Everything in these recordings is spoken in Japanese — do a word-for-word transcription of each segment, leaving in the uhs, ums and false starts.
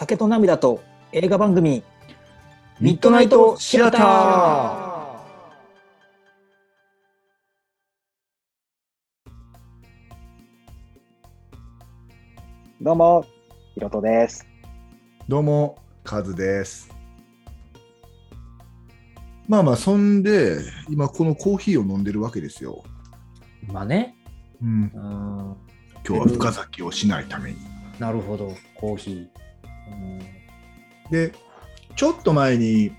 酒と涙と映画番組ミッドナイトシアター。どうもひろとです。どうもカズです。まあまあ、そんで今このコーヒーを飲んでるわけですよ。まあね、うん、あ今日は深酒をしないために、うん、なるほど、コーヒー、うん、でちょっと前に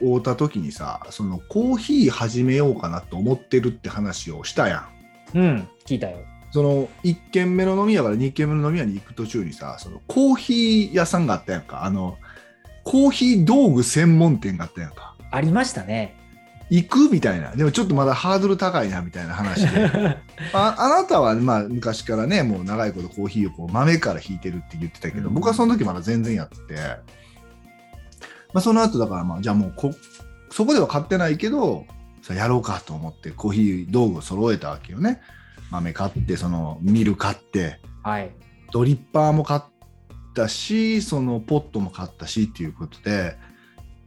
会うた時にさ、そのコーヒー始めようかなと思ってるって話をしたやん。うん、聞いたよ。そのいっ軒目の飲み屋からに軒目の飲み屋に行く途中にさ、そのコーヒー屋さんがあったやんか。あのコーヒー道具専門店があったやんか。ありましたね。行くみたいな。でもちょっとまだハードル高いなみたいな話であ, あなたは、まあ、昔からね、もう長いことコーヒーをこう豆からひいてるって言ってたけど、うん、僕はその時まだ全然やってて、まあ、その後だから、まあ、じゃあもうこそこでは買ってないけどさ、やろうかと思ってコーヒー道具を揃えたわけよね。豆買って、そのミル買って、はい、ドリッパーも買ったし、そのポットも買ったしっていうことで、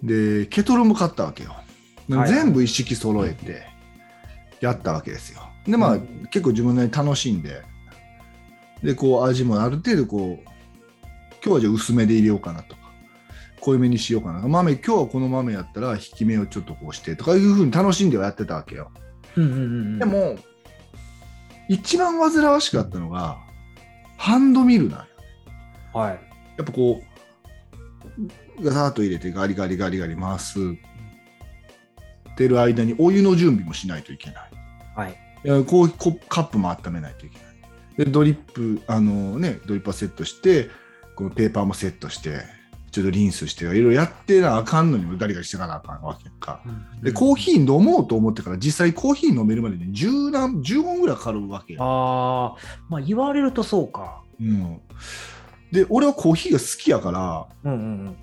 でケトルも買ったわけよ。全部一式揃えてやったわけですよ。でまあ、うん、結構自分なりに楽しんで、でこう味もある程度こう、今日はじゃあ薄めで入れようかなとか、濃いめにしようかな、豆今日はこの豆やったら引き目をちょっとこうしてとかいう風に楽しんではやってたわけよ、うんうんうん、でも一番煩わしかったのがハンドミルなんよ、はい、やっぱこうガサッと入れてガリガリガリガリ回すてる間にお湯の準備もしないといけない、はい、コーヒーカップも温めないといけない。でドリップ、あのね、ドリッパーセットして、このペーパーもセットして、ちょっとリンスしていろいろやってなあかんのにガリガリしてかなあかんわけか、うんうん、でコーヒー飲もうと思ってから実際コーヒー飲めるまでにじゅうごふんぐらいかかるわけよ。あ、まあ、言われるとそうか、うん、で俺はコーヒーが好きやから、うんうんうん、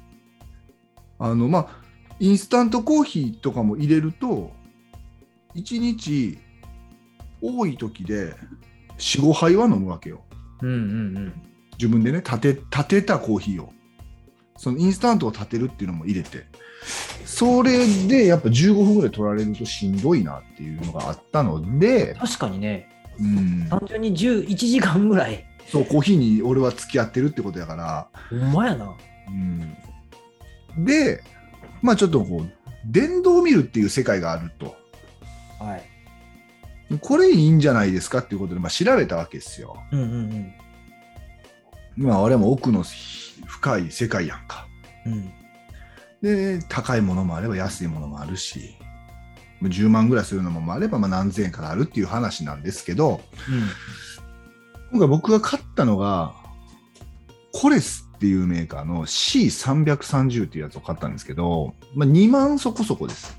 あのまあインスタントコーヒーとかも入れるといちにち多い時で よん,ご 杯は飲むわけよ、うんうんうん、自分でね、立て、立てたコーヒーを、そのインスタントを立てるっていうのも入れて、それでやっぱじゅうごふんぐらい取られるとしんどいなっていうのがあったので。確かにね、うん、単純にじゅういちじかんぐらい、そうコーヒーに俺は付き合ってるってことやから。ほんまやな、うん、でまあ、ちょっとこう電動ミルっていう世界があると、はい、これいいんじゃないですかっていうことで、まあ、調べたわけですよ、うんうんうん、今我々も奥の深い世界やんか、うん、で高いものもあれば安いものもあるし、じゅうまんぐらいするのもあれば、まあ何千円からあるっていう話なんですけど、うん、今回僕が買ったのがコレスっていうメーカーの シーさんびゃくさんじゅう っていうやつを買ったんですけど、まあ、にまんそこそこです。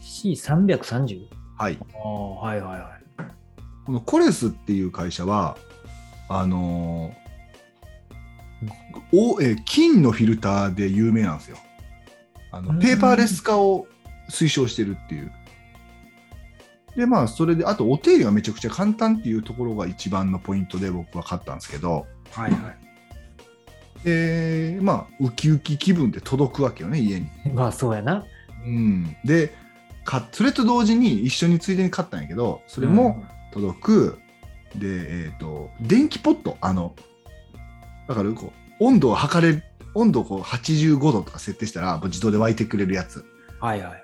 シーさんびゃくさんじゅう？ はい、ああ、はいはいはい。このコレスっていう会社はあのー、おえ金のフィルターで有名なんですよ。あのペーパーレス化を推奨してるっていう。でまあそれで、あとお手入れがめちゃくちゃ簡単っていうところが一番のポイントで僕は買ったんですけど、はいはい、えー、まあウキウキ気分で届くわけよね、家に。まあそうやな、うん、でかそれと同時に一緒についでに買ったんやけど、それも届く、うん、でえっ、ー、と電気ポット、あのだからこう温度を測れ温度をこうはちじゅうごどとか設定したら自動で沸いてくれるやつ、はいは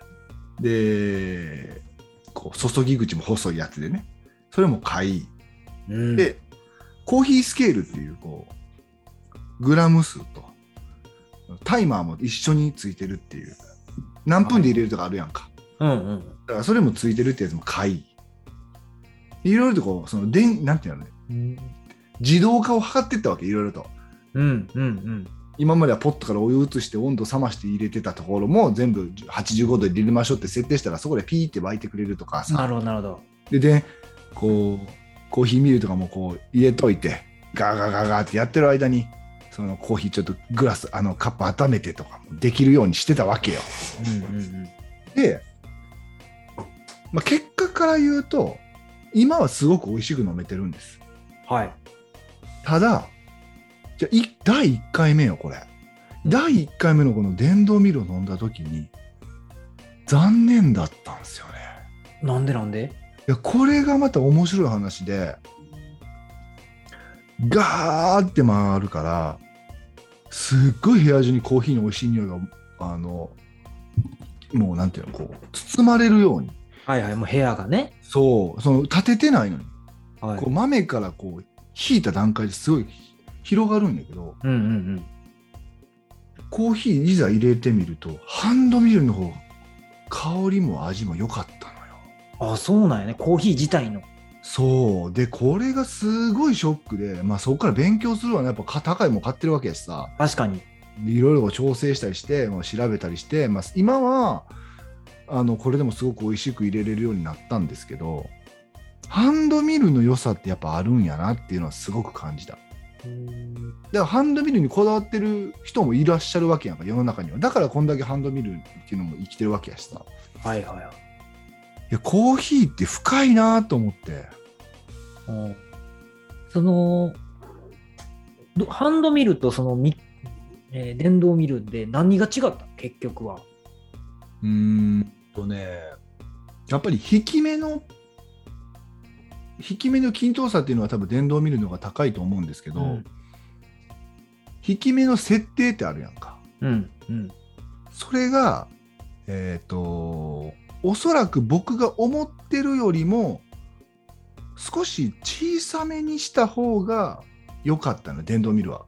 い、でこう注ぎ口も細いやつでね、それも買い、うん、でコーヒースケールっていう、こうグラム数とタイマーも一緒についてるっていう、何分で入れるとかあるやんか、はい、うんうん、だからそれもついてるってやつも買い、いろいろとこうその電なんていうのね、うん、自動化を図っていったわけ、いろいろと、うんうんうん、今まではポットからお湯移して温度冷まして入れてたところも全部はちじゅうごどで入れましょうって設定したら、そこでピーって沸いてくれるとかさ。なるほどなるほど。ででこうコーヒーミルとかもこう入れといて、ガーガーガーガーってやってる間に、そのコーヒーちょっとグラス、あのカップ温めてとかもできるようにしてたわけよ、うんうんうん、で、まあ、結果から言うと今はすごく美味しく飲めてるんです。はい。ただじゃあだいいっかいめよこれ、うん、だいいっかいめのこの電動ミルを飲んだ時に残念だったんですよね。なんでなんで？いやこれがまた面白い話で、ガーって回るからすっごい部屋中にコーヒーの美味しい匂いがあのもうなんていうのこう包まれるように、はいはいもう部屋がね、そうその立ててないのに、はい、こう豆からこう引いた段階ですごい広がるんだけど、うんうんうん、コーヒーいざ入れてみるとハンドミルの方香りも味も良かったのよ。あそうなんやね、コーヒー自体の。そうでこれがすごいショックで、まあそこから勉強するわね。やっぱ高いもん買ってるわけやしさ、確かにいろいろ調整したりして、まあ、調べたりして、まあ、今はあのこれでもすごく美味しく入れれるようになったんですけど、ハンドミルの良さってやっぱあるんやなっていうのはすごく感じた。だからハンドミルにこだわってる人もいらっしゃるわけやんか世の中には。だからこんだけハンドミルっていうのも生きてるわけやしさ、はいはいはい、いやコーヒーって深いなと思って。そのハンドミルとそのミ、えー、電動ミルで何が違ったの結局は。うーんとねやっぱり引き目の引き目の均等差っていうのは多分電動ミルの方が高いと思うんですけど、うん、引き目の設定ってあるやんか、うんうん、それがえっとおそらく僕が思ってるよりも少し小さめにした方が良かったの電動ミルは。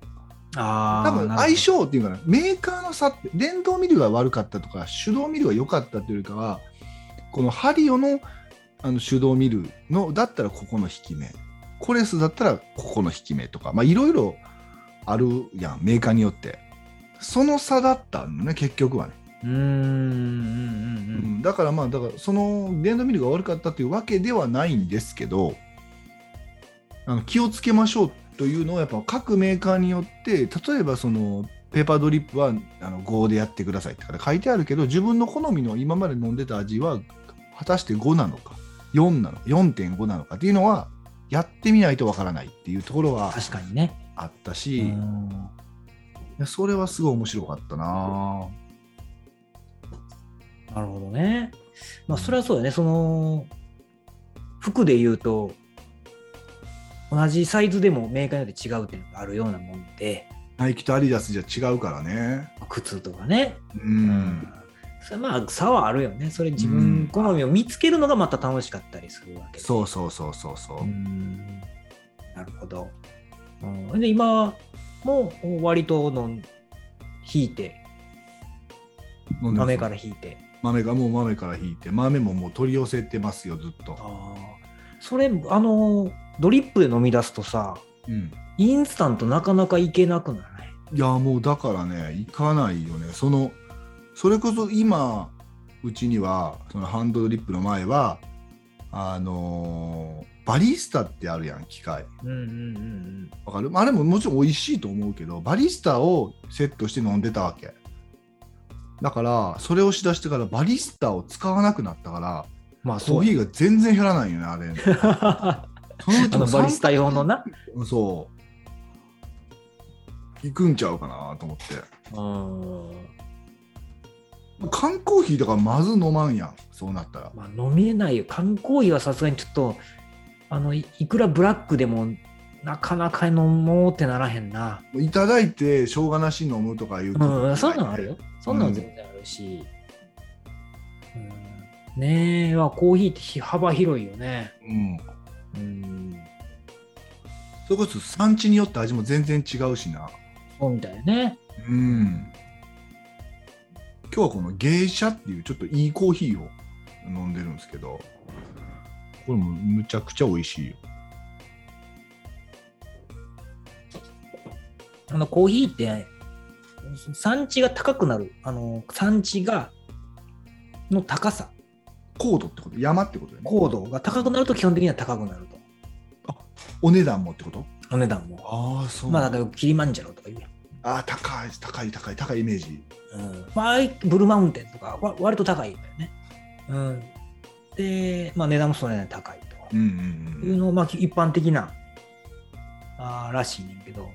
あ多分相性っていうかな、メーカーの差って電動ミルが悪かったとか手動ミルが良かったというよりかはこのハリオのあの手動ミルのだったらここの引き目、コレスだったらここの引き目とか、まあいろいろあるやんメーカーによって。その差だったんだね結局はね。うーん、うん、だからまあだからその電動ミルが悪かったというわけではないんですけど、あの気をつけましょうというのをやっぱ各メーカーによって、例えばそのペーパードリップはあのごでやってくださいって書いてあるけど、自分の好みの今まで飲んでた味は果たしてごなのかよんなの よんてんご なのかっていうのはやってみないとわからないっていうところは確かにねあったし、うん、いやそれはすごい面白かったな。なるほどね。まあそれはそうだね。その服でいうと同じサイズでもメーカーによって違うっていうのがあるようなもんで、ナイキとアディダスじゃ違うからね靴とかね、うん、うんそれまあ差はあるよね。それ自分好みを見つけるのがまた楽しかったりするわけで、うん、そうそうそうそうそう、うん、なるほど、うん、で今も割との引いて豆から引いて豆がもう豆から引いて豆ももう取り寄せてますよずっと。あそれあのドリップで飲み出すとさ、うん、インスタントなかなかいけなくない？いやもうだからねいかないよね。そのそれこそ今うちにはそのハンドドリップの前はあのー、バリスタってあるやん機械、うんうんうん、わかる？あれももちろん美味しいと思うけどバリスタをセットして飲んでたわけだから、それをしだしてからバリスタを使わなくなったから、まあコーヒーが全然減らないよねあれそのうちのバリスタ用のなそう行くんちゃうかなと思って。あ缶コーヒーとかまず飲まんやんそうなったら、まあ、飲みえないよ缶コーヒーは。さすがにちょっとあの い, いくらブラックでもなかなか飲もうってならへんな。いただいてしょうがなし飲むとかいう、うん、そんなのあるよ、そんなの全然あるし、うんうん、ねえコーヒーって幅広いよね、うんうん、それこそ産地によって味も全然違うしな。そうみたいね、うん。今日はこの芸者っていうちょっといいコーヒーを飲んでるんですけど、これもむちゃくちゃ美味しいよ。あのコーヒーって産地が高くなる、あの産地がの高さ高度ってこと、山ってことだよね。高度が高くなると基本的には高くなると。あ、お値段もってこと？お値段も。ああそう。まあだからキリマンジャロとか言うやん。ああ高い高い高い高いイメージ。うんまあ、ブルーマウンテンとかわ割と高いんだよね、うん、で、まあ、値段もそれなりに高いと、うんうんうん、いうのを、まあ、一般的なあらしいねんけど、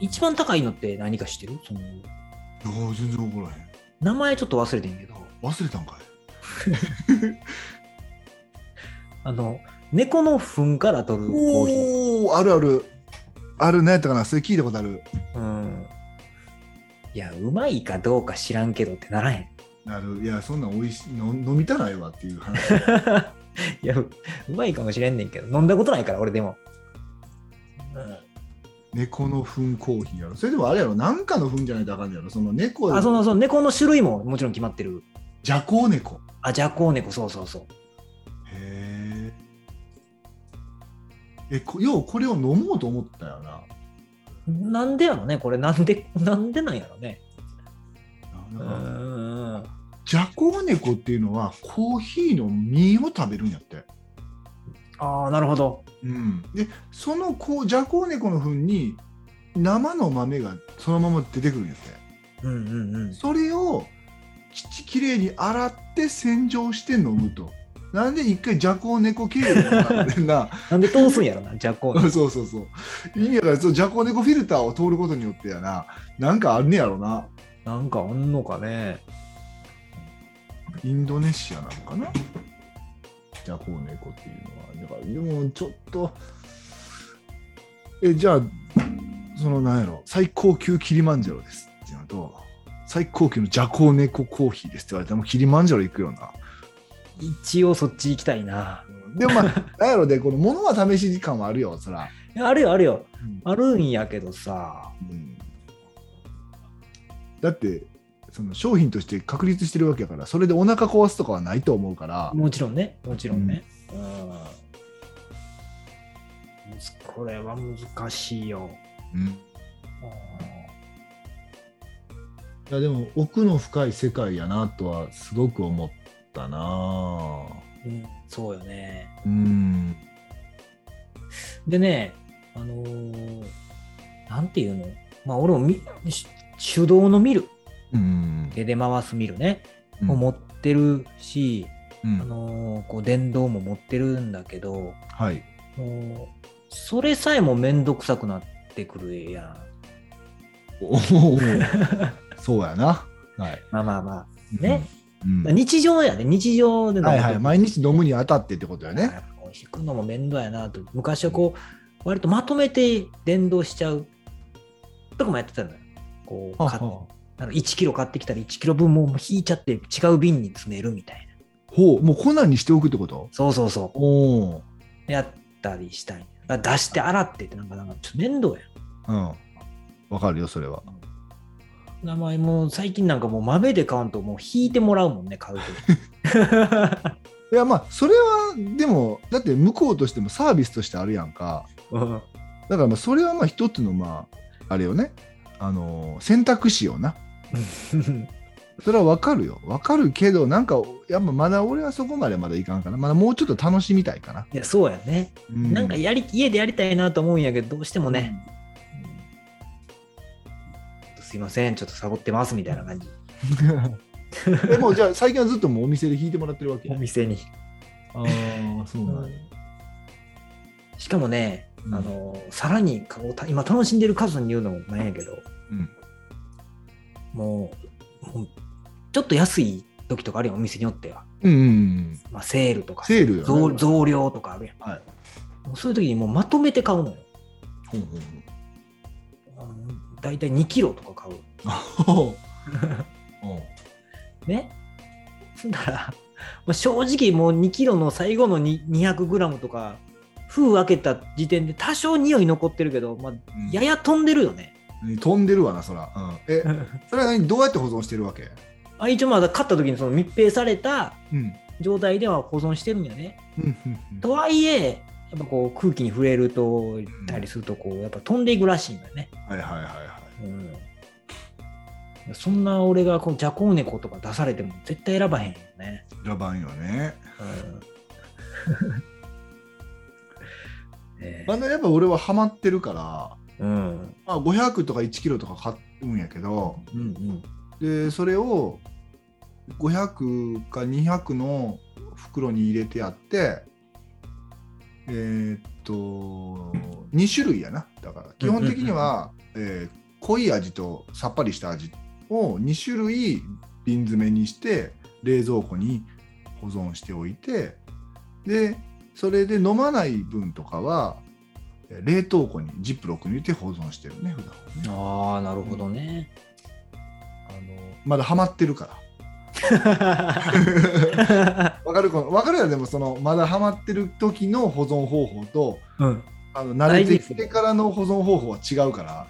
一番高いのって何か知ってる？そのいや全然分からへん。名前ちょっと忘れてんけど。忘れたんかいあの猫の糞から取るコーヒー。おー、あるあるあるね。とかな、それ聞いたことある。うん。いや、うまいかどうか知らんけどってならへん。なる。いや、そんなんおいしいの飲みたないわっていう話。いや、うまいかもしれんねんけど、飲んだことないから俺でも。うん、猫の糞コーヒーやろ。それでもあれやろ、なんかの糞じゃないとあかんやろ。その猫。あ、そのその猫の種類ももちろん決まってる。ジャコウネコ。あ、ジャコウネコ、そうそうそう。へえ。え、こようこれを飲もうと思ったよな。なんでやろね、これなんでなんでなんやろね。あ、なんかうん。ジャコウネコっていうのはコーヒーの実を食べるんやって。ああ、なるほど。うん。で、そのこうジャコウネコの糞に生の豆がそのまま出てくるんやって。うんうんうん。それをき, きれいに洗って洗浄して飲むと。なんで一回ジャコウネコ経由なんでななんで通すんやろな、ジャコウネコそうそうそう、いいんやから、ジャコウネコフィルターを通ることによってやな、なんかあんねやろな、なんかあんのかね。インドネシアなのかな、ジャコウネコっていうのは。だからでもちょっとえ、じゃあそのなんやろ、最高級キリマンジャロですっていうのと最高級のジャコウネココーヒーですって言われてもキリマンジャロ行くよな。一応そっち行きたいな。でもまあ何やろで、この物は試し時間はあるよ、そら。あるよあるよ、うん、あるんやけどさ、うん、だってその商品として確立してるわけやから、それでお腹壊すとかはないと思うから。もちろんね、もちろんね、うん、うん、これは難しいよ。うん、いやでも奥の深い世界やなとはすごく思ったな。うん、そうよね。うん。でね、あのー、なんていうの、まあ俺もみ手動のミル、うん、手で回すミルね、うん、も持ってるし、うん、あのー、こう電動も持ってるんだけど、はい、もうそれさえもめんどくさくなってくるやん。おお。そうやな、はい、まあまあまあね、うんうん、日常やね、日常で飲む、はいはい、毎日飲むにあたってってことやね。引くのも面倒やなと。昔はこう割とまとめて電動しちゃうとかもやってたのよ。こうははあのいちキロ買ってきたらいちキロぶんもう引いちゃって違う瓶に詰めるみたいな。ほう、もう粉にしておくってこと？そうそうそう。おやったりしたい。だから出して洗ってってなんかなんかちょっと面倒や。うん、わかるよそれは。名前も最近なんかもう豆で買うともう引いてもらうもんね、買うといやまあそれはでもだって向こうとしてもサービスとしてあるやんか、うん、だからまあそれはまあ一つのまああれよね、あのー、選択肢よなそれはわかるよ、わかるけど、なんかやっぱまだ俺はそこまでまだいかんかな、まだもうちょっと楽しみたいかな。いやそうやね、うん、なんかやり家でやりたいなと思うんやけど、どうしてもね、うん、すいませんちょっとサボってますみたいな感じでもじゃあ最近はずっともうお店で弾いてもらってるわけ、ね、お店に。ああそうなん、ね、うん、しかもね、うん、あのさらに今楽しんでる数に言うのもなんやけど、うん、もう、もうちょっと安い時とかあるよ、お店によっては、うんうんうん、まあ、セールとかセール、ね、増, 増量とかあるやん、はい、もうそういう時にもうまとめて買うのよ。ほうほうほう、だいたいにキロとか買うね。そんなら、まあ、正直もうにキロの最後の にひゃくグラム とか封開けた時点で多少匂い残ってるけど、まあ、やや飛んでるよね、うん、飛んでるわなそら、うん、えそれは何どうやって保存してるわけあ一応まだ買った時にその密閉された状態では保存してるんやね、うん、とはいえやっぱこう空気に触れるとたりするとこう、うん、やっぱ飛んでいくらしいんだよね。はいはいはいはい。うん、そんな俺がこうジャコウネコとか出されても絶対選ばへんよね。選ばんよね。うん、ね、まだやっぱ俺はハマってるから、うん、まあごひゃくとかいちキロとか買うんやけど、うんうん、でそれをごひゃくかにひゃくの袋に入れてやって。えー、っとに種類やな。だから基本的には、えー、濃い味とさっぱりした味をに種類瓶詰めにして冷蔵庫に保存しておいて、でそれで飲まない分とかは冷凍庫にジップロックに入れて保存してるね、普段はね。ああ、なるほどね、うん、あのまだハマってるからわかるわかるよ。でもそのまだハマってる時の保存方法と、うん、あの慣れてきてからの保存方法は違うから。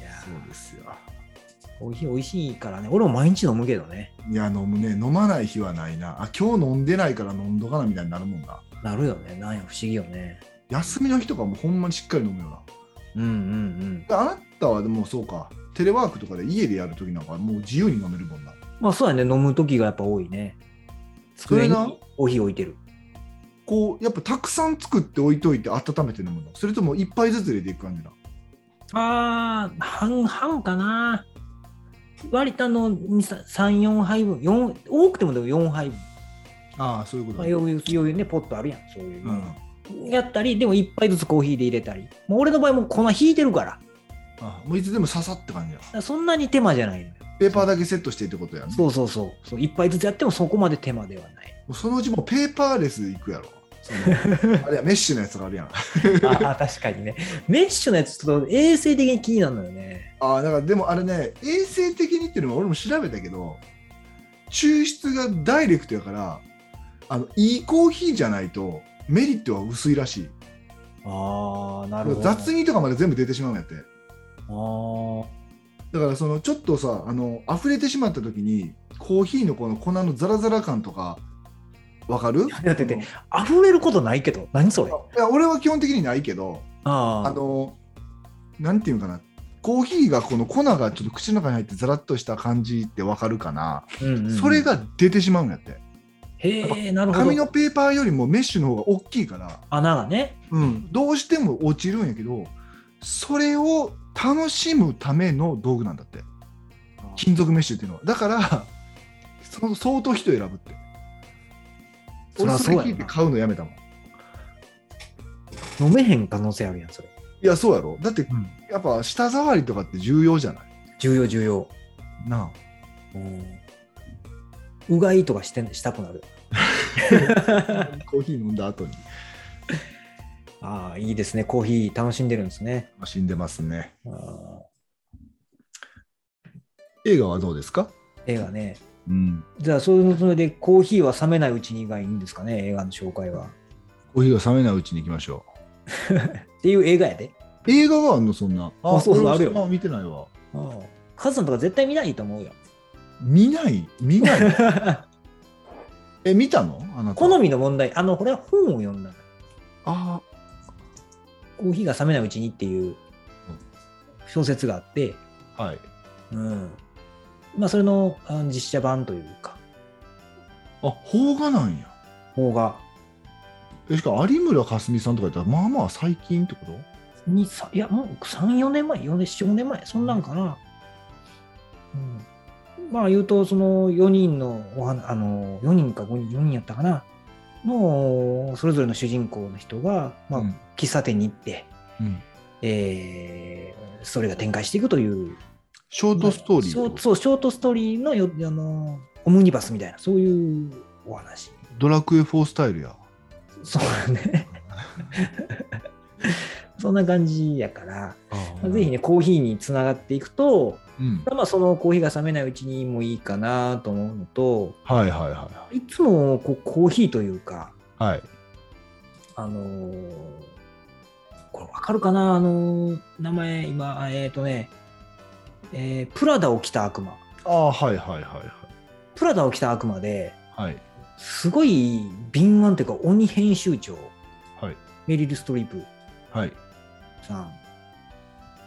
いや、そうですよ。おいしい、おいしいからね。俺も毎日飲むけどね。いや、飲むね。飲まない日はないな。あ、今日飲んでないから飲んどかなみたいになるもんな。なるよね。なんや不思議よね。休みの日とかもほんまにしっかり飲むよな。うんうんうん。あなたはでもそうか。テレワークとかで家でやるときなんかもう自由に飲めるもんな。まあそうやね。飲むときがやっぱ多いね。机にコーヒー置いてる。こうやっぱたくさん作って置いといて温めて飲むの。それとも一杯ずつ入れていく感じな。ああ、半々かな。割とあのさん、よんはいぶん、よん多くてもでもよんはいぶん。ああ、そういうこと、ね。まあ、余裕余裕ね、ポットあるやん、そういう、うん、やったり、でもいっぱいずつコーヒーで入れたり。もう俺の場合もう粉引いてるから。ああ、もういつでもささって感じや。だからそんなに手間じゃないのよ。ペーパーだけセットしてってことやね。そうそうそうそう。いっぱいずつやってもそこまで手間ではない。もうそのうちもうペーパーレスでいくやろ。そのあれやメッシュのやつがあるやん。ああ、確かにね。メッシュのやつちょっと衛生的に気になるのよね。ああ、だからでもあれね、衛生的にっていうのは俺も調べたけど、抽出がダイレクトやから、あのいいコーヒーじゃないとメリットは薄いらしい。ああ、なるほど。雑味とかまで全部出てしまうんやって。ああ。だからそのちょっとさ、あの溢れてしまった時にコーヒーのこの粉のザラザラ感とか。わかる？だってね、溢れることないけど、何それ？いや、俺は基本的にないけど、ああのなんていうかな、コーヒーがこの粉がちょっと口の中に入ってザラッとした感じってわかるかな、うんうんうん、それが出てしまうんやって。へえ、なるほど。紙のペーパーよりもメッシュの方が大きいから穴がね、うん、どうしても落ちるんやけど、それを楽しむための道具なんだって、金属メッシュっていうのは。だからその相当人選ぶって。俺それ聞いて買うのやめたもん。飲めへん可能性あるやん、それ。いや、そうやろ。だって、うん、やっぱ舌触りとかって重要じゃない？重要重要なあ。おうがいとかしてしたくなるコーヒー飲んだ後に。ああ、いいですね。コーヒー楽しんでるんですね。楽しんでますね。あ、映画はどうですか？映画ね、うん、じゃあ、そういうのでコーヒーは冷めないうちに以外いいんですかね、映画の紹介は。コーヒーは冷めないうちに行きましょうっていう映画やで。映画はあんの、そんな。ああ、そうそう、あるよ。あ、見てないわ。ああ、カズさんとか絶対見ないと思うよ。見ない見ないえ、見たの？あなた好みの問題。あの、これは本を読んだ。ああ、コーヒーが冷めないうちにっていう小説があって、うん、はい、うん、まあ、それの実写版というか。あ、邦画なんや。邦画。え、しかも有村架純さんとか言ったらまあまあ最近ってこと？に、いや、もうさん、よねんまえ、よん、ごねんまえ、そんなんかな、うんうん。まあ言うと、そのよにんのおはあのよにんかごにん、よにんやったかなのそれぞれの主人公の人が、まあ、うん、喫茶店に行って、うん、えー、それが展開していくという。ショートストーリー。そうそう、ショートストーリーのよ、あのオムニバスみたいな、そういうお話。ドラクエフォースタイルや。そうだねそんな感じやから、ぜひね、コーヒーにつながっていくと、うん、まあ、そのコーヒーが冷めないうちにもいいかなと思うのと、はいはいはい、いつもこうコーヒーというか、はい、あのー、これ分かるかな、あのー、名前今えっとねえー、プラダを着た悪魔。ああ、はいはいはいはい。プラダを着た悪魔で、はい、すごい敏腕というか鬼編集長、はい、メリル・ストリープさん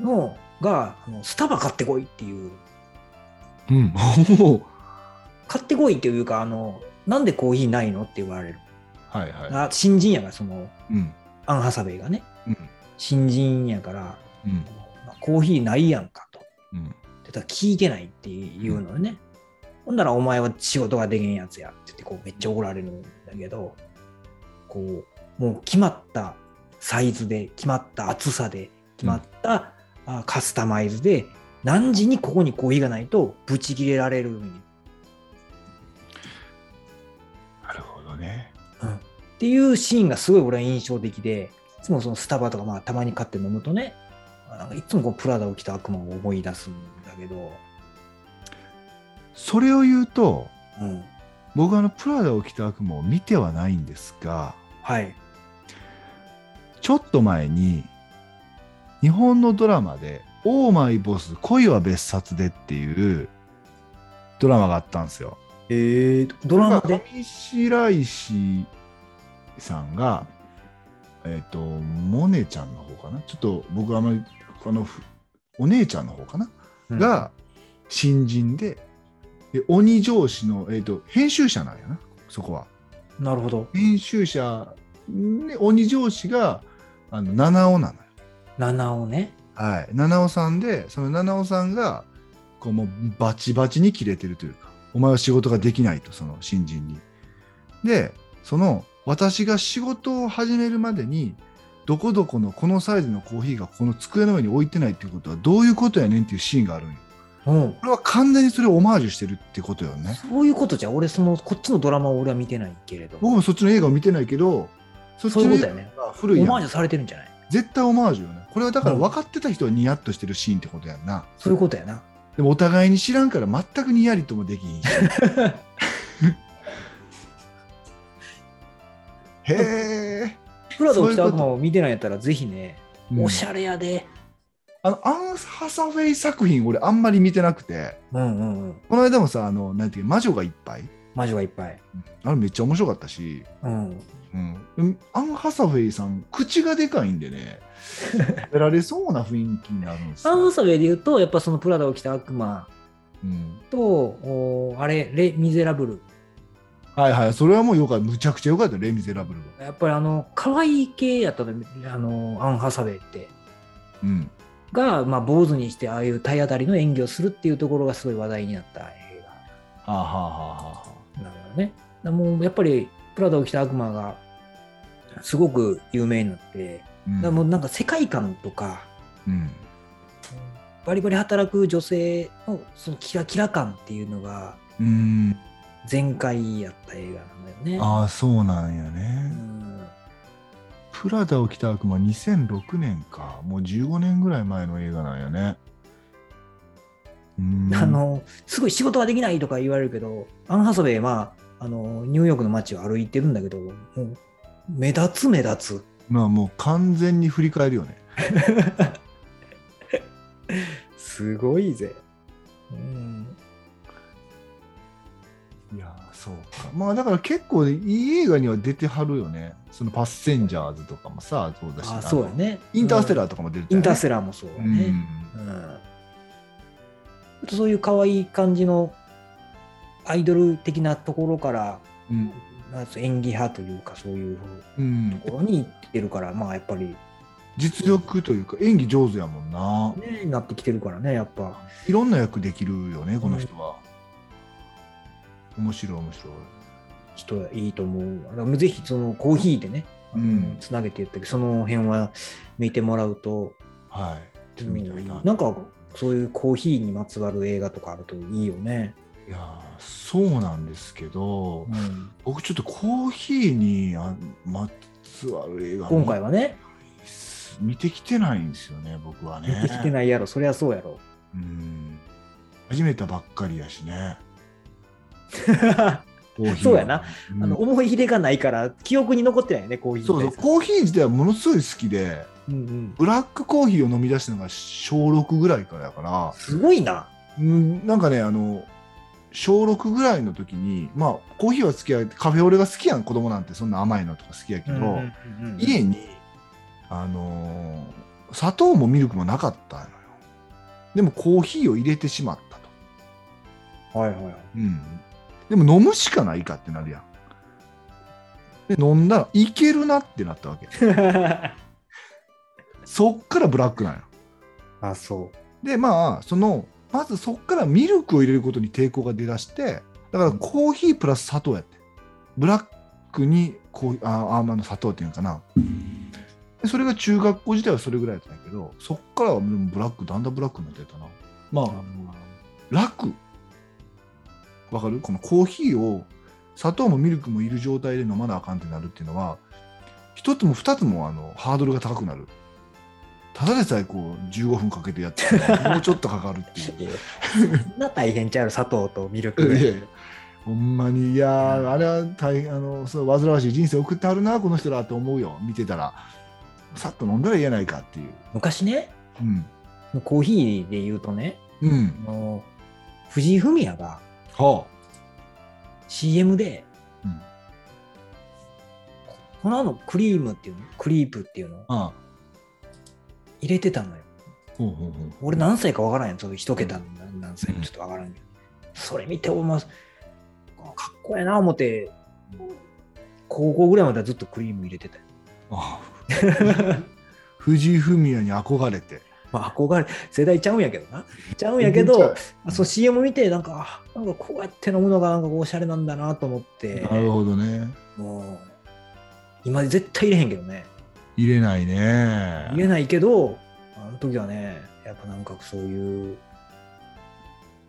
の、はい、があのスタバ買ってこいっていう、うん、買ってこいっていうか、あのなんでコーヒーないのって言われる、はいはい、あ、新人やからその、うん、アン・ハサベイがね、うん、新人やから、うん、まあ、コーヒーないやんかと。うん、ってたら聞いてないっていうのね、うん、ほんならお前は仕事ができんやつやって言ってこうめっちゃ怒られるんだけど、こうもう決まったサイズで、決まった厚さで、決まったカスタマイズで、何時にここにコーヒーがないとブチ切れられる。なるほどね、うん、っていうシーンがすごい俺は印象的で、いつもそのスタバとか、まあたまに買って飲むとね、なんかいつもこうプラダを着た悪魔を思い出すんだけど、それを言うと、うん、僕はあのプラダを着た悪魔を見てはないんですが、はい、ちょっと前に日本のドラマでオーマイボス恋は別冊でっていうドラマがあったんですよ。えー、ドラマで上白石さんがえっ、ー、とモネちゃんの方かな、ちょっと僕はあまりこのお姉ちゃんの方かな、うん、が新人 で, で鬼上司の、えー、と編集者なんやな、そこは。なるほど。編集者で鬼上司があの七尾なのよ。七尾ね。はい、七尾さんで、その七尾さんがこうもうバチバチに切れてるというか、お前は仕事ができないと、その新人に。で、その私が仕事を始めるまでにどこどこのこのサイズのコーヒーがこの机の上に置いてないっていうことはどういうことやねんっていうシーンがあるんよ。うん、これは完全にそれをオマージュしてるってことよね。そういうことじゃ、俺そのこっちのドラマを俺は見てないけれど。僕もそっちの映画を見てないけど、そっちの映画が古いやん。そういうことだよね。オマージュされてるんじゃない？絶対オマージュよね。これはだから分かってた人はニヤッとしてるシーンってことやんな。そういうことやな。でもお互いに知らんから全くニヤリともできんし。へえ。プラドを着た悪魔を見てないやったらぜひね、うん、おしゃれやで。あのアン・ハサウェイ作品俺あんまり見てなくて、うんうんうん、この間もさ、あのなんていう魔女がいっぱい、魔女がいっぱい、あれめっちゃ面白かったし、うんうん、アン・ハサウェイさん口がでかいんでね、やられそうな雰囲気になるんですよ。アン・ハサウェイでいうとやっぱそのプラダを着た悪魔と、うん、あれレ・ミゼラブル、はいはい、それはもうよかった、むちゃくちゃよかった、レ・ミゼラブルは。やっぱりあの可愛い系やったね、あのアン・ハサウェイって、うん、が、まあ、坊主にしてああいう体当たりの演技をするっていうところがすごい話題になった映画。はあはあはあ、なるほどね。もうやっぱりプラダを着た悪魔がすごく有名になって、うん、だもうなんか世界観とか、うん、バリバリ働く女性のそのキラキラ感っていうのが前回やった映画なんだよね。ああ、そうなんやね、うん、プラダを着た悪魔にせんろくねんか、もうじゅうごねんぐらい前の映画なんやね。うーん、あのすごい仕事ができないとか言われるけど、アンハサウェイはあのニューヨークの街を歩いてるんだけど、もう目立つ目立つ、まあもう完全に振り返るよね。すごいぜ、うん、いやそうか、まあだから結構いい映画には出てはるよね。そのパッセンジャーズとかもさ、そうだし、あ、そうだね、インターステラーとかも出る、ね、インターステラーもそうだね、うんうん、そういう可愛い感じのアイドル的なところから、うん、演技派というかそういうところに行ってるから、うん、まあやっぱり実力というか演技上手やもんな、ね、なってきてるからね、やっぱいろんな役できるよねこの人は、うん、面白い面白い人はいいと思う。ぜひそのコーヒーでね、うん、つなげていったけど、その辺は見てもらうと、はい、ちょっとみんな、うん、なんかそういうコーヒーにまつわる映画とかあるといいよね。いやそうなんですけど、うん、僕ちょっとコーヒーにあまつわる映画今回はね見てきてないんですよね、僕はね。見てきてないやろ、そりゃそうやろ、うん、始めたばっかりやしね。コーヒーそうやな、うん、あの思い入れがないから記憶に残ってないよね、コーヒー。そうそう、コーヒー自体はものすごい好きで、うんうん、ブラックコーヒーを飲み出したのが小ろくぐらいからやから、すごいな、うん、なんかね、あの小ろくぐらいの時に、まあコーヒーは付き合い、カフェオレが好きやん、子供なんてそんな甘いのとか好きやけど、うんうんうんうん、家にあのー、砂糖もミルクもなかったのよ。でもコーヒーを入れてしまったと。はいはいはい、うん、でも飲むしかないかってなるやん。で飲んだらいけるなってなったわけ。そっからブラックなんよ。あ、そう。でまあそのまずそっからミルクを入れることに抵抗が出だして、だからコーヒープラス砂糖やってブラックにこうあアーマンド砂糖っていうのかな、でそれが中学校時代はそれぐらいだったんだけど、そっからはブラックだんだんブラックになってたな。まあ、うん、楽わかる、このコーヒーを砂糖もミルクもいる状態で飲まなあかんってなるっていうのは一つも二つもあのハードルが高くなる。ただでさえこうじゅうごふんかけてやってもうちょっとかかるっていうそんな大変ちゃう砂糖とミルクでほんまにいや、うん、あれは大あのそう煩わしい人生送ってはるなこの人らと思うよ。見てたらさっと飲んだらいいやないかっていう。昔ね、うん、コーヒーで言うとね、うん、あの藤井フミヤが、はあ、シーエム で、うん、粉のクリームっていうのクリープっていうの、ああ入れてたのよ。ほうほうほう、俺何歳か分からんやん、ちょっと一桁の何歳かちょっと分からんやん、うん、それ見ておますかっこええな思って高校ぐらいまではずっとクリーム入れてたよ。ああ藤井フミヤに憧れて、まあ、憧れ世代ちゃうんやけどなちゃうんやけどそう シーエム 見てなんかなんかこうやって飲むのがなんかおしゃれなんだなと思って。なるほどね。もう今絶対入れへんけどね。入れないね。入れないけどあの時はねやっぱなんかそういう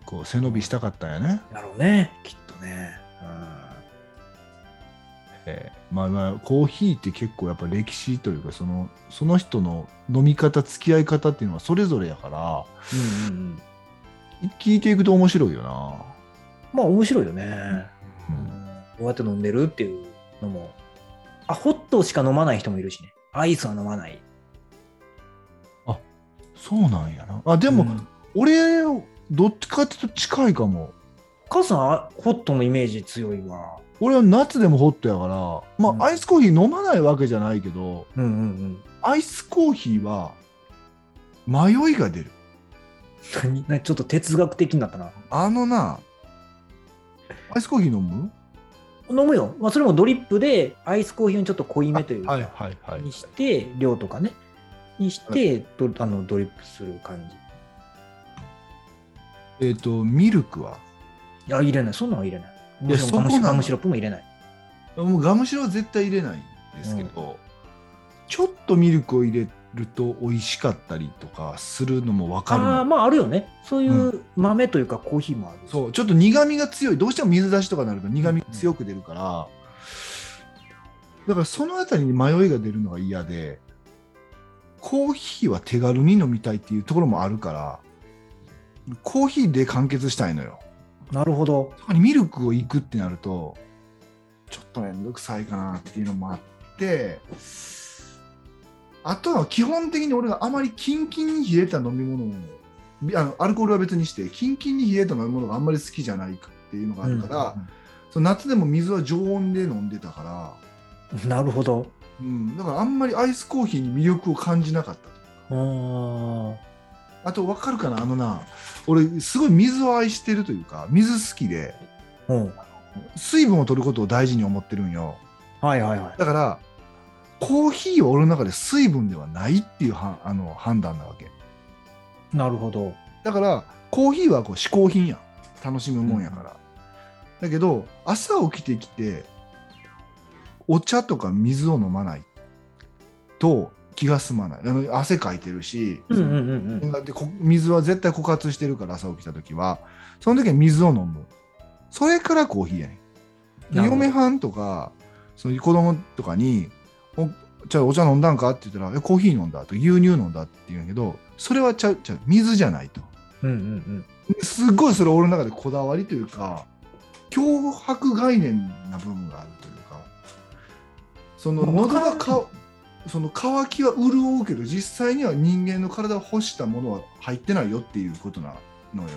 こう背伸びしたかったんやね。だろうねきっとね、うんえー、まあまあコーヒーって結構やっぱ歴史というかそのその人の飲み方付き合い方っていうのはそれぞれやから、うんうんうん、聞いていくと面白いよな。まあ面白いよね、うんうん、どうやって飲んでるっていうのもあホットしか飲まない人もいるしね。アイスは飲まない。あそうなんやな。あでも、うん、俺どっちかっていうと近いかも。母さんはホットのイメージ強いわ。俺は夏でもホットやからまあ、うん、アイスコーヒー飲まないわけじゃないけど、うんうんうん、アイスコーヒーは迷いが出る何ちょっと哲学的になったな。あのなアイスコーヒー飲む飲むよ、まあ、それもドリップでアイスコーヒーにちょっと濃いめというか、はいはいはい、にして量とかねにして、はい、あのドリップする感じ。えっとミルクは？いや入れない、そんなの入れない。いやそこなの。ガムシロップも入れない。もうガムシロは絶対入れないんですけど、うん、ちょっとミルクを入れると美味しかったりとかするのも分かる。ああまああるよねそういう豆というかコーヒーもある、うん、そうちょっと苦みが強いどうしても水出しとかになると苦みが強く出るから、うん、だからそのあたりに迷いが出るのが嫌でコーヒーは手軽に飲みたいっていうところもあるからコーヒーで完結したいのよ。なるほど。そこにミルクをいくってなるとちょっとめんどくさいかなっていうのもあってあとは基本的に俺があまりキンキンに冷えた飲み物もあのアルコールは別にしてキンキンに冷えた飲み物があんまり好きじゃないっていうのがあるから、うんうんうん、その夏でも水は常温で飲んでたからなるほど、うん、だからあんまりアイスコーヒーに魅力を感じなかったああと分かるかなあのな俺すごい水を愛してるというか水好きで、うん、水分を取ることを大事に思ってるんよ。はいはいはい。だからコーヒーは俺の中で水分ではないっていうはあの判断なわけ。なるほど。だからコーヒーはこう嗜好品や楽しむもんやから、うん、だけど朝起きてきてお茶とか水を飲まないと気が済まない。あの汗かいてるし、うんうんうん、だって水は絶対枯渇してるから朝起きた時はその時は水を飲む。それからコーヒーやねん。嫁はんとかその子供とかにお茶お茶飲んだんかって言ったらえコーヒー飲んだと牛乳飲んだって言うんやけどそれはちゃうちゃう水じゃないと、うんうんうん、すごいそれ俺の中でこだわりというか強迫概念な部分があるというかその喉がかその乾きは潤うけど実際には人間の体を干したものは入ってないよっていうことなのよ。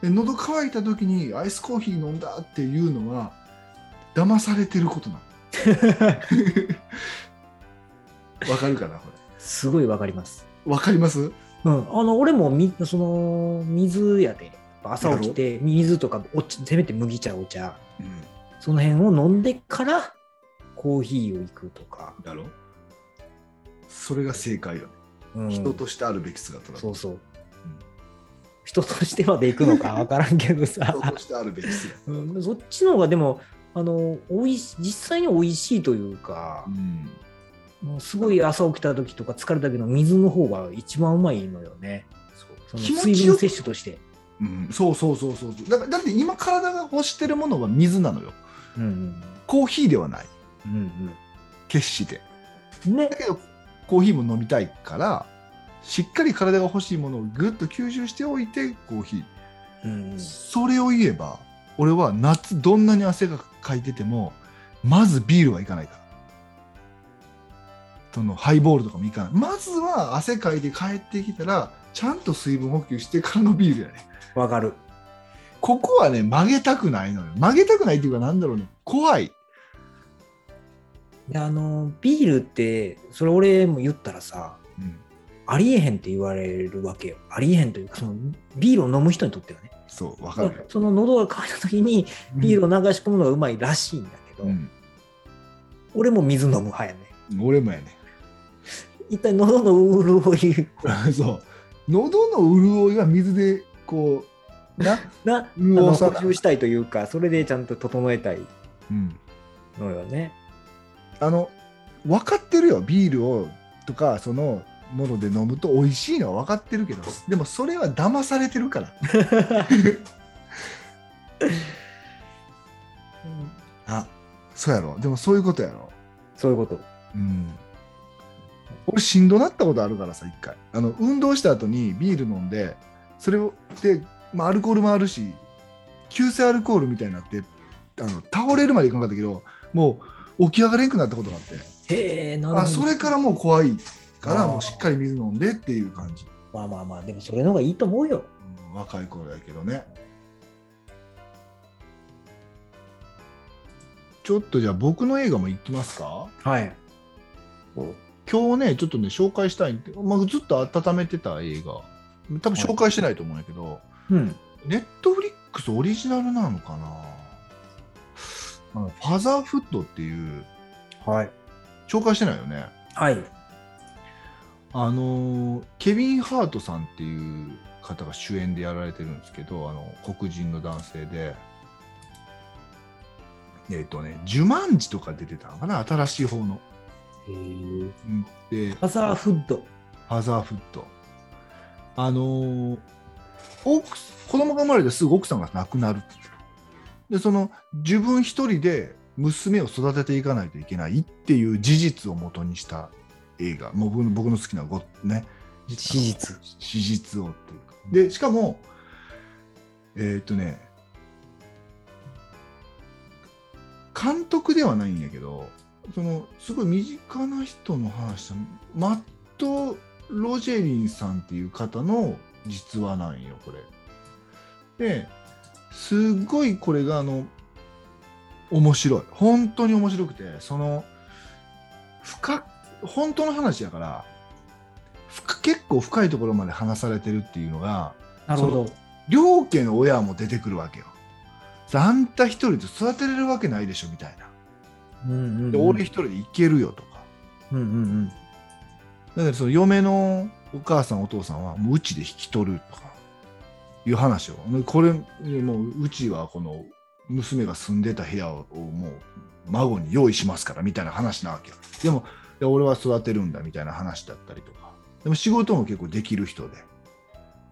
で喉乾いた時にアイスコーヒー飲んだっていうのは騙されてることなのわかるかなこれ。すごいわかります。わかります。うん、あの俺もみその水やで朝起きて水とかおせめて麦茶お茶、うん、その辺を飲んでからコーヒーをいくとかだろ。それが正解よ、ねうん、人としてあるべき姿だ。そうそう、うん、人としてまでいくのか分からんけどさ人としてあるべき姿、うん、そっちの方がでもあのおい実際においしいというか、うん、もうすごい朝起きた時とか疲れたけど水の方が一番うまいのよね。そう、その水分摂取として、うん、そうそうそうそう。だからだって今体が欲してるものは水なのよ、うんうん、コーヒーではない、うんうん、決して、ね、だけどコーヒーも飲みたいからしっかり体が欲しいものをぐっと吸収しておいてコーヒー、うん、それを言えば俺は夏どんなに汗がかいててもまずビールはいかないから、そのハイボールとかもいかない。まずは汗かいて帰ってきたらちゃんと水分補給してからのビールやね。わかる。ここはね曲げたくないのよ。曲げたくないっていうかなんだろうね、怖い。であのビールってそれ俺も言ったらさ、うん、ありえへんって言われるわけよ。ありえへんというかそのビールを飲む人にとってはね。そう分かる。その喉が渇いた時にビールを流し込むのがうまいらしいんだけど、うん、俺も水飲む派やね。俺もやね。一体喉の潤いそう喉の潤いは水でこうなな潤さ補充したいというか、それでちゃんと整えたいのよね、うん、あの分かってるよ。ビールをとかそのもので飲むと美味しいのは分かってるけど、でもそれは騙されてるから、うん、あ、そうやろ。でもそういうことやろ。そういうこと、うん、俺しんどなったことあるからさ、一回あの運動した後にビール飲んでそれをで、まあ、アルコールもあるし急性アルコールみたいになってあの倒れるまでいかなかったけどもう起き上がれなくなったことがあって、へえ、なるほど。あ、それからもう怖いからもうしっかり水飲んでっていう感じ。まあまあまあでもそれの方がいいと思うよ、うん、若い頃やけどね。ちょっとじゃあ僕の映画も行きますか。はい、今日ねちょっとね紹介したいって、まあ、ずっと温めてた映画多分紹介してないと思うんやけど、はい、うん、ネットフリックスオリジナルなのかな、あのファザーフットっていう、はい、紹介してないよね。はい、あのケビン・ハートさんっていう方が主演でやられてるんですけど、あの黒人の男性でえっ、ー、とねジュマンジとか出てたのかな、新しい方の。へー、でファザーフッド、ファザーフッド、あのー、奥子供が生まれてすぐ奥さんが亡くなるで、その自分一人で娘を育てていかないといけないっていう事実を元にした映画。もう僕の好きなご、ね、史実史実をっていうかで、しかもえっとね監督ではないんやけど、そのすごい身近な人の話だ、マット・ロジェリンさんっていう方の実話なんよこれですごいこれがあの面白い、本当に面白くて、その深く本当の話やから結構深いところまで話されてるっていうのが。なるほど。両家の親も出てくるわけよ。あんた一人で育てれるわけないでしょみたいな、うんうんうん、で俺一人でいけるよとか、うんうんうん、だからその嫁のお母さんお父さんはもううちで引き取るとかいう話を、これもううちはこの娘が住んでた部屋をもう孫に用意しますからみたいな話なわけよ。でもで俺は育てるんだみたいな話だったりとか、でも仕事も結構できる人で、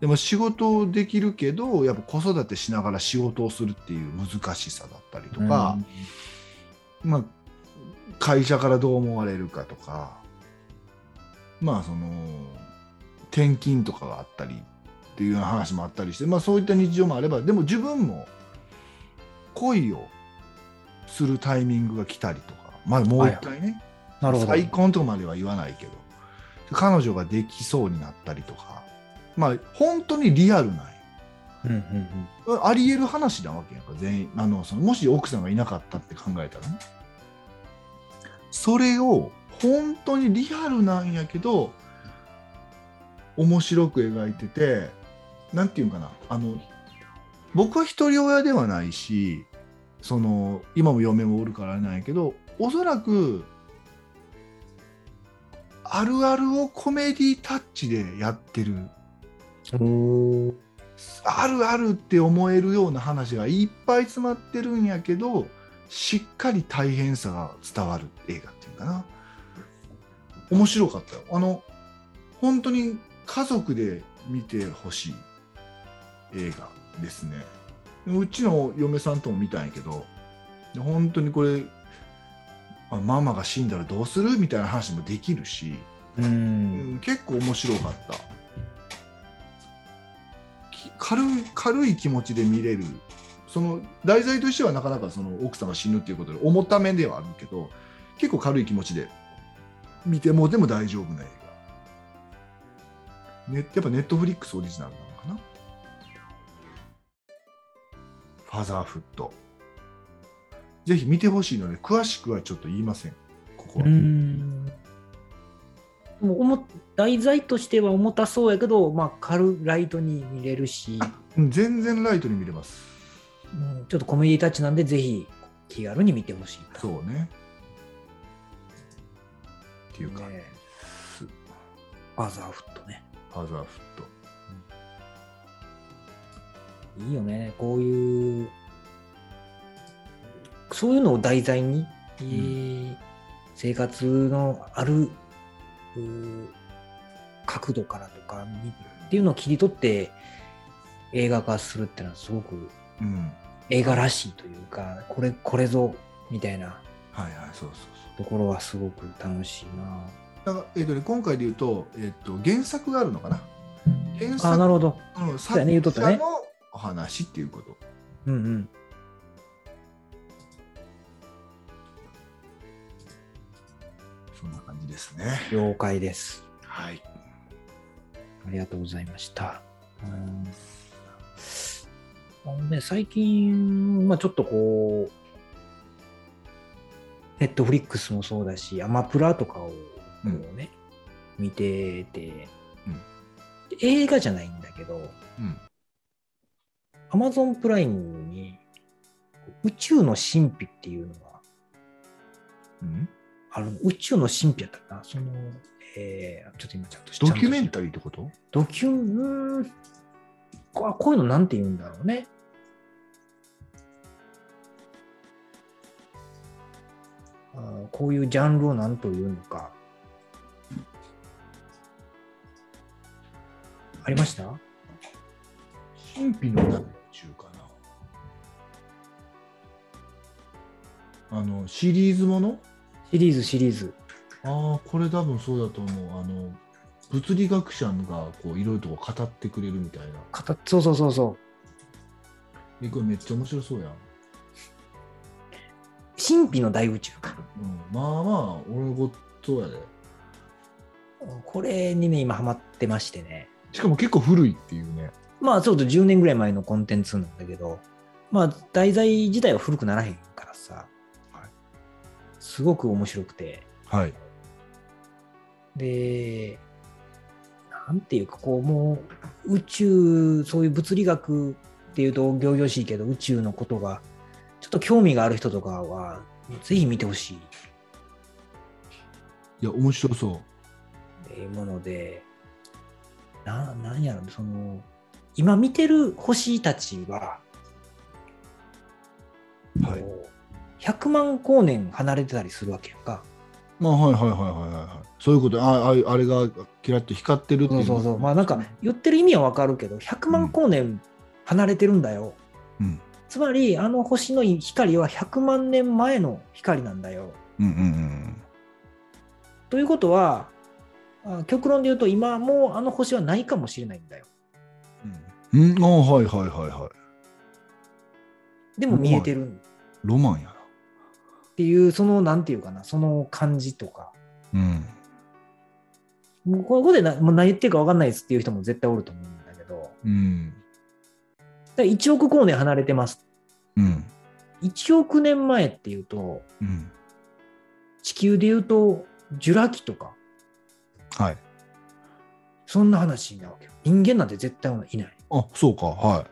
でも仕事できるけどやっぱ子育てしながら仕事をするっていう難しさだったりとか、うん、まあ会社からどう思われるかとか、まあその転勤とかがあったりっていうような話もあったりして、まあそういった日常もあれば、でも自分も恋をするタイミングが来たりとか、まあもう一回ね、はい、なるほど、再婚とまでは言わないけど彼女ができそうになったりとか、まあ本当にリアルな、うんうんうん、あり得る話なわけやから、全員あのそのもし奥さんがいなかったって考えたらね、それを本当にリアルなんやけど面白く描いてて、なんていうかな、あの僕は一人親ではないし、その今も嫁もおるからなんやけど、おそらくあるあるをコメディタッチでやってる、あるあるって思えるような話がいっぱい詰まってるんやけど、しっかり大変さが伝わる映画っていうかな。面白かったよ。あの本当に家族で見てほしい映画ですね。うちの嫁さんとも見たんやけど、本当にこれママが死んだらどうするみたいな話もできるし、うん結構面白かった。軽い、軽い気持ちで見れる。その題材としてはなかなかその奥さんが死ぬっていうことで重ためではあるけど、結構軽い気持ちで見てもでも大丈夫な映画、ね、やっぱネットフリックスオリジナルなのかな。ファザーフットぜひ見てほしいので、詳しくはちょっと言いません。ここはうんもう重題材としては重たそうやけど、まあ、軽ライトに見れるし、全然ライトに見れます、うん、ちょっとコメディタッチなんでぜひ気軽に見てほしい。そうねっていうか、ね、ファザーフットね。ファザーフット、うん、いいよね。こういうそういうのを題材に、うん、生活のある角度からとかっていうのを切り取って映画化するっていうのはすごく映画らしいというか、これこれぞみたいなところはすごく楽しいな。だから、えーとね、今回で言うと、えーと、原作があるのかな。原作、あ、なるほど、うん、作者のお話っていうこと。うんうん。そんな感じですね。了解です。はい。ありがとうございました。うんあのね、最近、まあ、ちょっとこうネットフリックスもそうだし、アマプラとかをこうね、うん、見てて、うん、映画じゃないんだけど、うん、アマゾンプライムに宇宙の神秘っていうのが、うんあの宇宙の神秘やったかな。その、えー、ちょっと今ちゃんとドキュメンタリーってこと？ドキュうーんこ、こういうのなんて言うんだろうね。あこういうジャンルをなんというのか。ありました？神秘の宇宙かな。あのシリーズもの？シリーズシリーズああこれ多分そうだと思う。あの物理学者がこういろいろと語ってくれるみたいな。語っそうそうそうそうえこれめっちゃ面白そうやん。神秘の大宇宙か、うん、まあまあ俺のことやで。これにね今ハマってましてね。しかも結構古いっていうね。まあちょっとじゅうねんぐらい前のコンテンツなんだけど、まあ題材自体は古くならへんからさすごく面白くて、はい、でなんていうかこうもう宇宙そういう物理学っていうと仰々しいけど宇宙のことがちょっと興味がある人とかはぜひ見てほしい。いや面白そうっていうもので、な、なんやろその今見てる星たちは、はいひゃくまんこうねん離れてたりするわけやんか。まあはいはいはいはいはいそういうこと。あああれがキラッと光ってるっていう。そうそうそうまあなんか言ってる意味はわかるけどひゃくまんこうねん離れてるんだよ、うん、つまりあの星の光はひゃくまんねんまえの光なんだよ、うんうんうん、ということは極論で言うと今もうあの星はないかもしれないんだよ、うんうん、あはいはいはいはいでも見えてる。ロマンやっていうそのなんていうかなその感じとか、うん、もうここでなもう何言ってるか分かんないですっていう人も絶対おると思うんだけど、うん、だいちおくこうねん離れてます、うん、いちおくねんまえっていうと、うん、地球でいうとジュラ紀とか、はい、そんな話なわけよ。人間なんて絶対いない。あ、そうか、はい。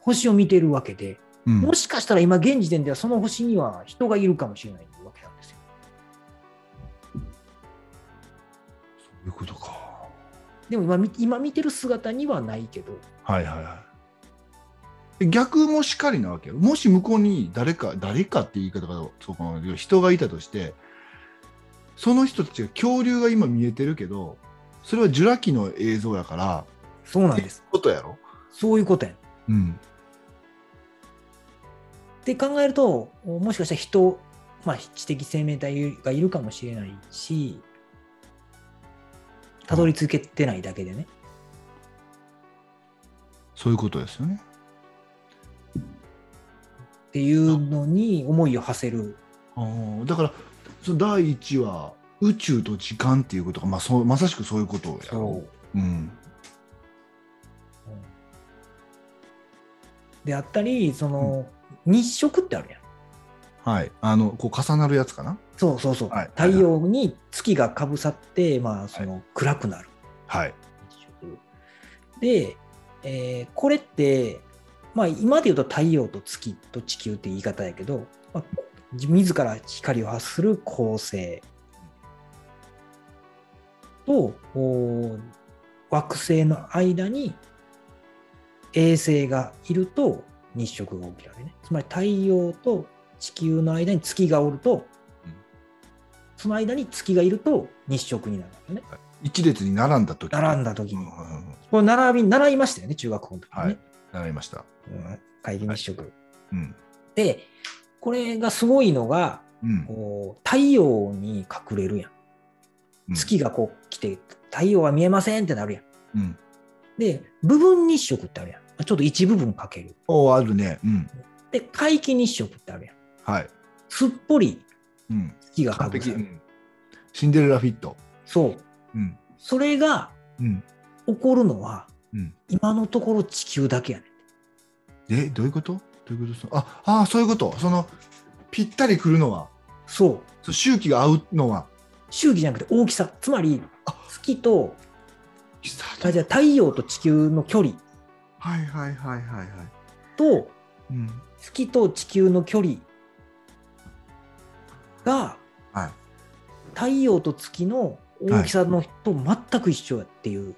星を見てるわけで。うん、もしかしたら今現時点ではその星には人がいるかもしれないわけなんですよ。そういうことか。でも 今, 今見てる姿にはないけど、はいはいはい、逆もしかりなわけよ。もし向こうに誰か誰かって言い方がそうかな、人がいたとして、その人たちが恐竜が今見えてるけど、それはジュラ紀の映像やから、そうなんです。ことやろ。そういうことやん。うん。って考えると、もしかしたら人、まあ、知的生命体がいるかもしれないし、たどり着けてないだけでね。そういうことですよね。っていうのに思いを馳せる。ああ、だからそのだいいちは宇宙と時間っていうことが、まあ、そうまさしくそういうことやろう。うん。であったり、その、うん、日食ってあるやん。はい、あのこう重なるやつかな。そうそうそう、はい、太陽に月がかぶさって、まあ、その暗くなる、はい、で、えー、これって、まあ、今で言うと太陽と月と地球って言い方やけど、まあ、自ら光を発する恒星と惑星の間に衛星がいると日食が起きるわけね。つまり太陽と地球の間に月がおると、うん、その間に月がいると日食になるんだよね。一列に並んだとき。並んだときに、うんうん。これ並び、習いましたよね、中学校のときに、ね。はい。習いました。うん、皆既日食、はい、うん。で、これがすごいのが、うん、こう太陽に隠れるやん。うん、月がこう来て、太陽は見えませんってなるやん。うん、で、部分日食ってあるやん。ちょっと一部分かける。おー、あるね。うん、で、皆既日食ってあるやん。はい、すっぽり月が隠れる、うんうん、シンデレラフィット、そう、うん、それが起こるのは、うん、今のところ地球だけやねん。え、どういうこと？どういうこと？ああ、そういうこと。そのぴったりくるのは、そう、周期が合うのは、周期じゃなくて大きさ、つまり月とあ、じゃあ太陽と地球の距離、はいはいはいはいはい、と、うん、月と地球の距離が、はい、太陽と月の大きさのと全く一緒やっていう、はい、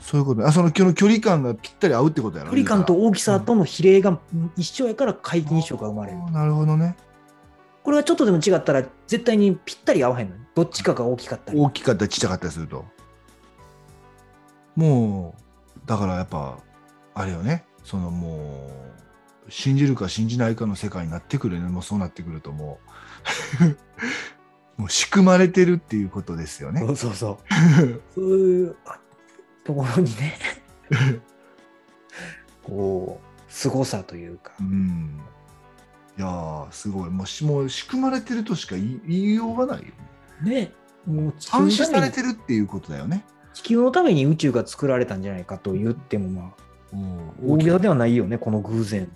そういうこと。あ、その距離感がぴったり合うってことやろ。距離感と大きさとの比例が一緒やから皆既日食が生まれる、うん、なるほどね。これがちょっとでも違ったら絶対にぴったり合わへんの。どっちかが大きかったり大きかったり小さかったりすると、もうだからやっぱあれよね、そのもう信じるか信じないかの世界になってくるね。もうそうなってくるともうもう仕組まれてるっていうことですよね。そうそうそうそういうところにねこうすごさというか、うん、いやすごい、もう、もう仕組まれてるとしか言いようがないよね。ね、もう監視されてるっていうことだよね。地球のために宇宙が作られたんじゃないかと言っても、まあ、うん、大げさではないよね、この偶然。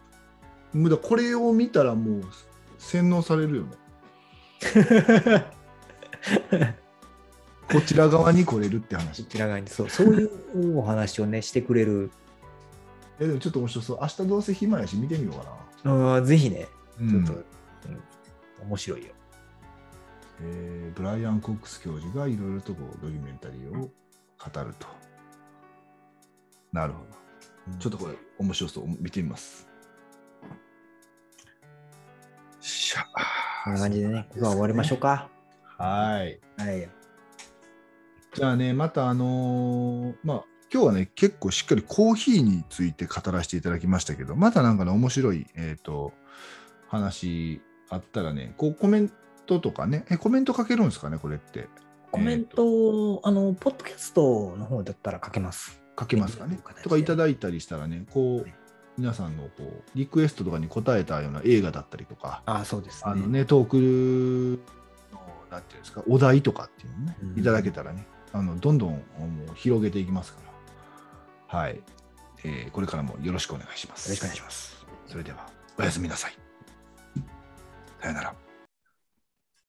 だ、これを見たらもう洗脳されるよねこちら側に来れるって話。こちら側に、そう、そういうお話をねしてくれる。え、でもちょっと面白そう。明日どうせ暇やし見てみようかな。あ、ぜひね、ちょっと、うんうん、面白いよ。えー、ブライアン・コックス教授がいろいろとこうドキュメンタリーを語ると。なるほど、ちょっとこれ面白そう、見てみます。しゃあ、こんな感じでね、今終わりましょうか。はい、はい、じゃあね、またあのー、まあ今日はね結構しっかりコーヒーについて語らせていただきましたけど、またなんかね面白い、えーと、話あったらね、こうコメントとかね、えコメント書けるんですかね、これって。コメント、えー、あのポッドキャストの方だったら書けます。書けますかね、とかいただいたりしたらね、こう、ね、皆さんのこうリクエストとかに応えたような映画だったりとか、あ、そうですね、あのね、トークのなんていうんですか、お題とかっていうのね、うん、いただけたらね、あのどんどんもう広げていきますから、はい、えー、これからもよろしくお願いします。よろしくお願いします。それではおやすみなさい。さよなら。